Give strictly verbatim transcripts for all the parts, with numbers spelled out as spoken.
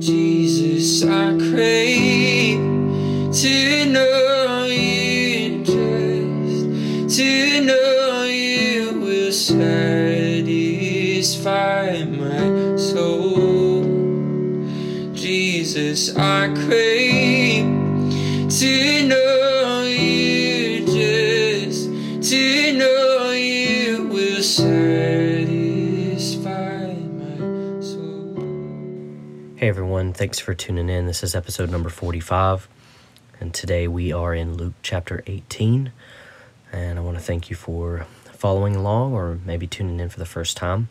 Jesus, I crave to know you, just to know you will satisfy my soul. Jesus, I crave to know you, just to know you will satisfy my soul. Hey everyone, thanks for tuning in. This is episode number forty-five. And today we are in Luke chapter eighteen, and I want to thank you for following along or maybe tuning in for the first time.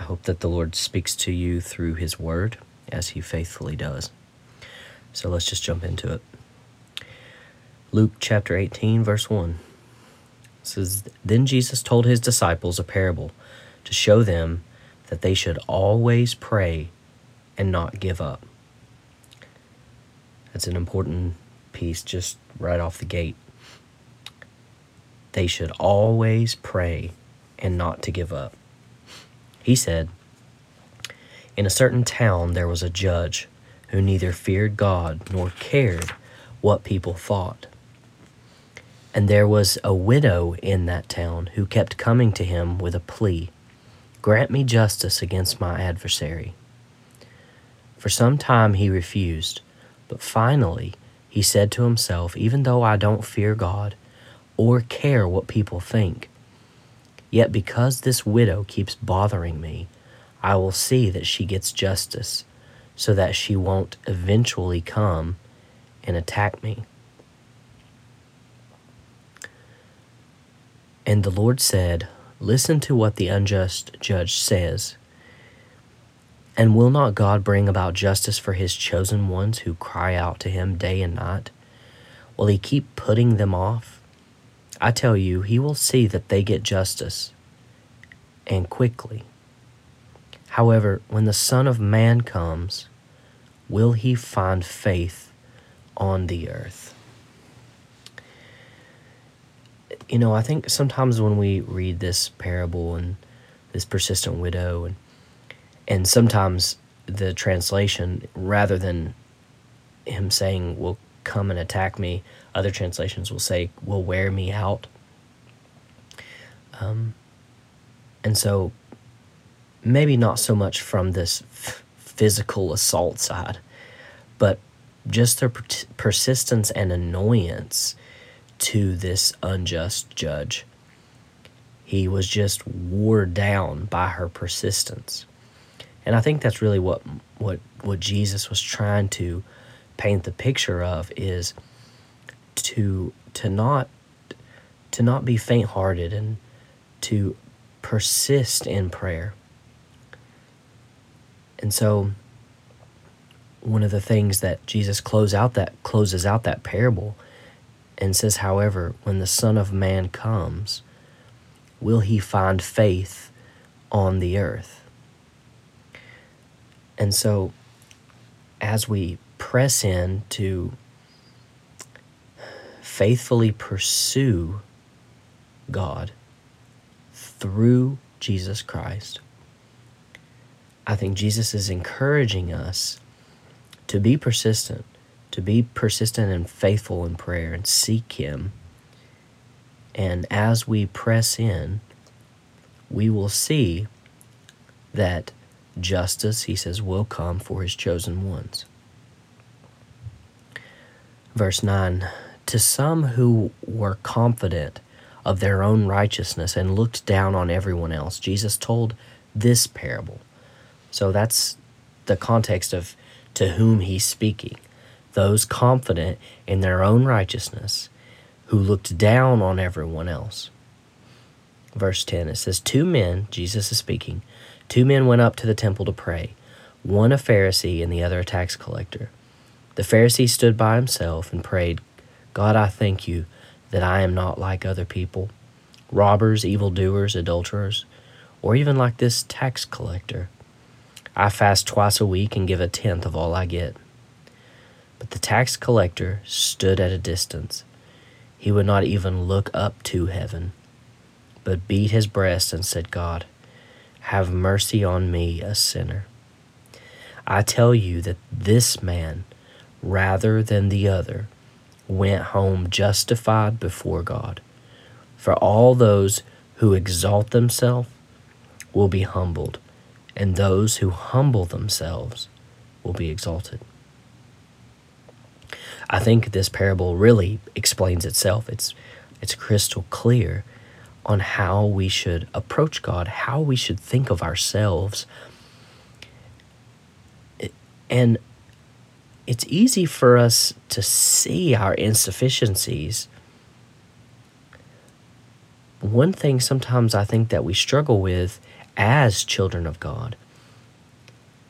I hope that the Lord speaks to you through His Word, as He faithfully does. So let's just jump into it. Luke chapter eighteen, verse one. It says, "Then Jesus told His disciples a parable to show them that they should always pray and not give up." That's an important piece just right off the gate. They should always pray and not to give up. He said, "In a certain town there was a judge who neither feared God nor cared what people thought. And there was a widow in that town who kept coming to him with a plea, 'Grant me justice against my adversary.' For some time he refused, but finally he said to himself, 'Even though I don't fear God or care what people think, yet because this widow keeps bothering me, I will see that she gets justice so that she won't eventually come and attack me.' And the Lord said, 'Listen to what the unjust judge says. And will not God bring about justice for His chosen ones who cry out to Him day and night? Will He keep putting them off? I tell you, He will see that they get justice, and quickly. However, when the Son of Man comes, will He find faith on the earth?'" You know, I think sometimes when we read this parable and this persistent widow and And sometimes the translation, rather than him saying, "Will come and attack me," other translations will say, "Will wear me out." Um, and so maybe not so much from this f- physical assault side, but just their per- persistence and annoyance to this unjust judge. He was just wore down by her persistence. And I think that's really what what what Jesus was trying to paint the picture of, is to to not to not be faint-hearted and to persist in prayer. And so one of the things that Jesus close out that closes out that parable and says, "However, when the Son of Man comes, will He find faith on the earth?" And so, as we press in to faithfully pursue God through Jesus Christ, I think Jesus is encouraging us to be persistent, to be persistent and faithful in prayer and seek Him. And as we press in, we will see that justice, He says, will come for His chosen ones. Verse nine, "To some who were confident of their own righteousness and looked down on everyone else, Jesus told this parable." So that's the context of to whom He's speaking. Those confident in their own righteousness who looked down on everyone else. Verse ten, it says, two men, Jesus is speaking, Two men went up to the temple to pray, one a Pharisee and the other a tax collector. The Pharisee stood by himself and prayed, 'God, I thank you that I am not like other people, robbers, evildoers, adulterers, or even like this tax collector. I fast twice a week and give a tenth of all I get.' But the tax collector stood at a distance. He would not even look up to heaven, but beat his breast and said, 'God, have mercy on me, a sinner.' I tell you that this man, rather than the other, went home justified before God. For all those who exalt themselves will be humbled, and those who humble themselves will be exalted." I think this parable really explains itself. It's it's crystal clear on how we should approach God, how we should think of ourselves. And it's easy for us to see our insufficiencies. One thing sometimes I think that we struggle with as children of God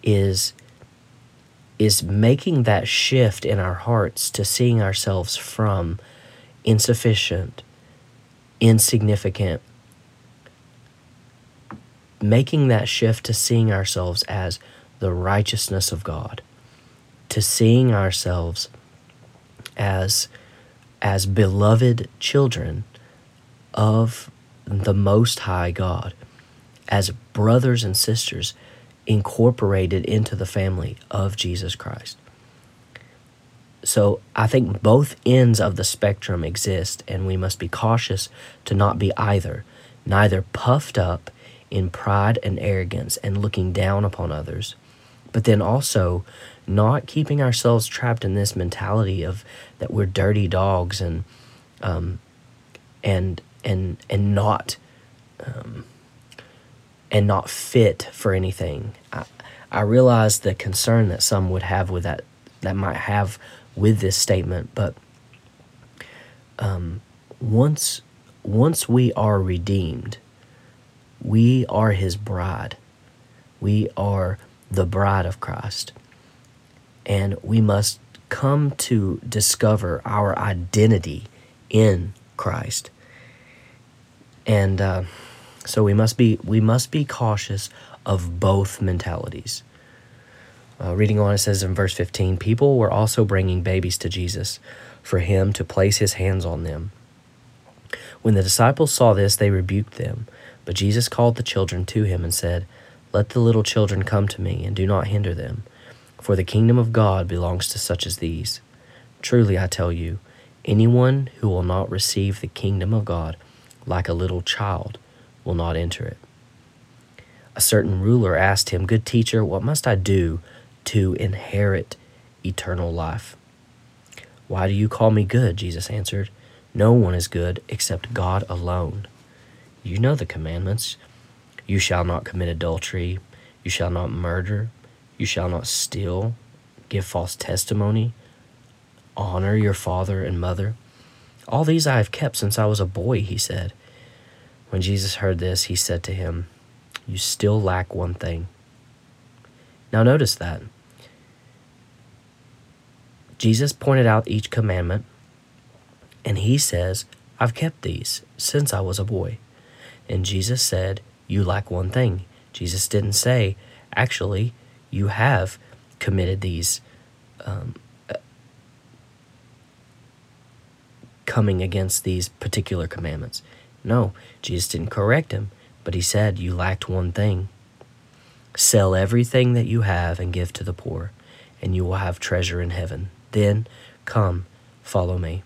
is, is making that shift in our hearts to seeing ourselves from insufficient, insignificant, making that shift to seeing ourselves as the righteousness of God, to seeing ourselves as, as beloved children of the Most High God, as brothers and sisters incorporated into the family of Jesus Christ. So I think both ends of the spectrum exist, and we must be cautious to not be either, neither puffed up in pride and arrogance and looking down upon others, but then also not keeping ourselves trapped in this mentality of that we're dirty dogs and um, and and and not um, and not fit for anything. I, I realize the concern that some would have with that, that might have with this statement, but um, once once we are redeemed, we are His bride. We are the bride of Christ, and we must come to discover our identity in Christ. And uh, so we must be we must be cautious of both mentalities. Uh, reading on, it says in verse fifteen, "People were also bringing babies to Jesus for him to place his hands on them. When the disciples saw this, they rebuked them. But Jesus called the children to him and said, 'Let the little children come to me, and do not hinder them, for the kingdom of God belongs to such as these. Truly I tell you, anyone who will not receive the kingdom of God like a little child will not enter it.' A certain ruler asked him, 'Good teacher, what must I do to inherit eternal life?' 'Why do you call me good?' Jesus answered. 'No one is good except God alone. You know the commandments. You shall not commit adultery. You shall not murder. You shall not steal. Give false testimony. Honor your father and mother. All these I have kept since I was a boy,' he said. When Jesus heard this, he said to him, 'You still lack one thing.'" Now notice that. Jesus pointed out each commandment, and he says, "I've kept these since I was a boy." And Jesus said, "You lack one thing." Jesus didn't say, "Actually, you have committed these um, uh, coming against these particular commandments." No, Jesus didn't correct him, but he said, "You lacked one thing. Sell everything that you have and give to the poor, and you will have treasure in heaven. Then come, follow me."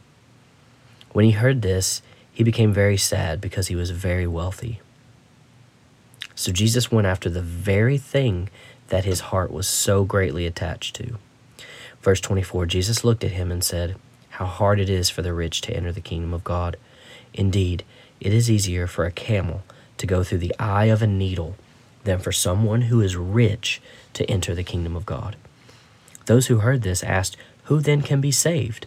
When he heard this, he became very sad because he was very wealthy. So Jesus went after the very thing that his heart was so greatly attached to. Verse twenty-four, "Jesus looked at him and said, 'How hard it is for the rich to enter the kingdom of God. Indeed, it is easier for a camel to go through the eye of a needle than for someone who is rich to enter the kingdom of God.' Those who heard this asked, 'Who then can be saved?'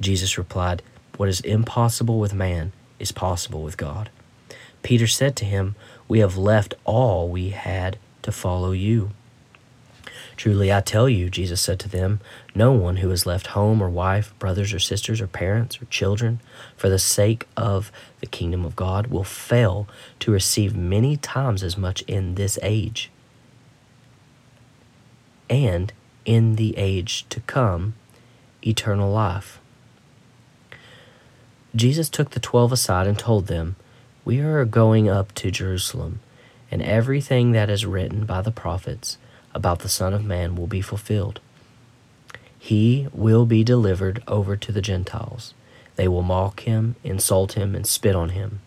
Jesus replied, 'What is impossible with man is possible with God.' Peter said to him, 'We have left all we had to follow you.' 'Truly I tell you,' Jesus said to them, 'no one who has left home or wife, brothers or sisters or parents or children for the sake of the kingdom of God will fail to receive many times as much in this age and in the age to come eternal life.'" Jesus took the twelve aside and told them, "We are going up to Jerusalem, and everything that is written by the prophets about the Son of Man will be fulfilled. He will be delivered over to the Gentiles. They will mock him, insult him, and spit on him.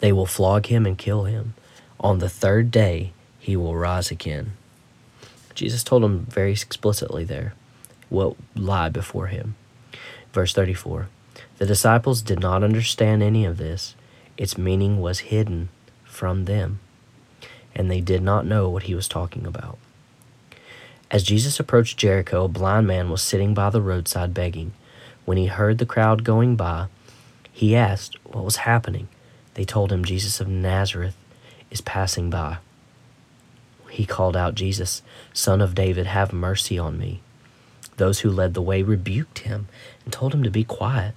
They will flog him and kill him. On the third day, he will rise again. Jesus told him very explicitly there what lie before him. Verse thirty-four, the disciples did not understand any of this. Its meaning was hidden from them, and they did not know what he was talking about. As Jesus approached Jericho, a blind man was sitting by the roadside begging. When he heard the crowd going by, he asked what was happening. They told him Jesus of Nazareth is passing by. He called out, "Jesus, Son of David, have mercy on me." Those who led the way rebuked him and told him to be quiet.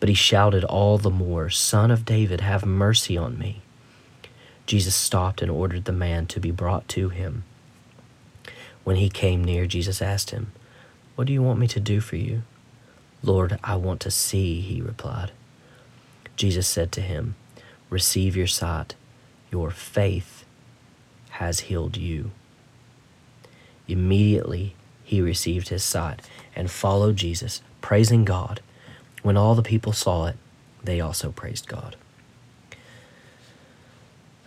But he shouted all the more, "Son of David, have mercy on me." Jesus stopped and ordered the man to be brought to him. When he came near, Jesus asked him, "What do you want me to do for you?" "Lord, I want to see," he replied. Jesus said to him, "Receive your sight. Your faith has healed you." Immediately he received his sight and followed Jesus, praising God. When all the people saw it, they also praised God.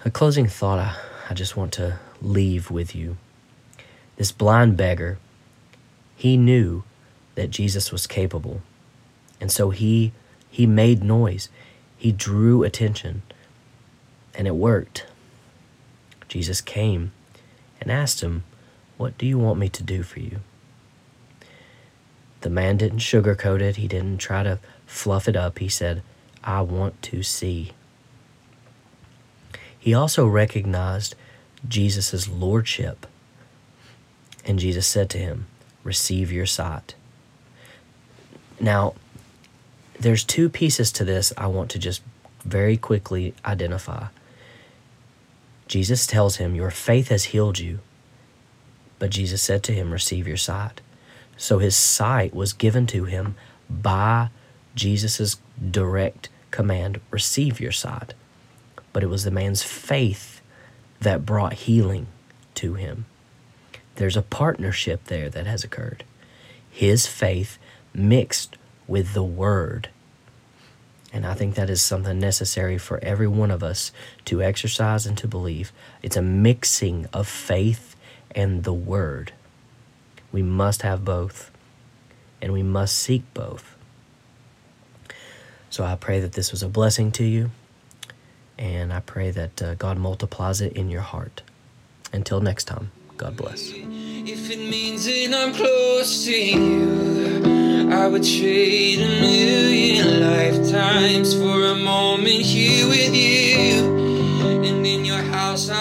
A closing thought I, I just want to leave with you. This blind beggar, he knew that Jesus was capable, and so he he made noise. He drew attention. And it worked. Jesus came and asked him, "What do you want me to do for you?" The man didn't sugarcoat it. He didn't try to fluff it up. He said, "I want to see." He also recognized Jesus' lordship. And Jesus said to him, "Receive your sight." Now, there's two pieces to this I want to just very quickly identify. Jesus tells him, "Your faith has healed you." But Jesus said to him, "Receive your sight." So his sight was given to him by Jesus' direct command, "Receive your sight." But it was the man's faith that brought healing to him. There's a partnership there that has occurred. His faith mixed with the word. And I think that is something necessary for every one of us to exercise and to believe. It's a mixing of faith and the word. We must have both, and we must seek both. So I pray that this was a blessing to you, and I pray that uh, God multiplies it in your heart. Until next time, God bless. If it means that I'm close to you, I would trade a million lifetimes for a moment here with you, and in your house I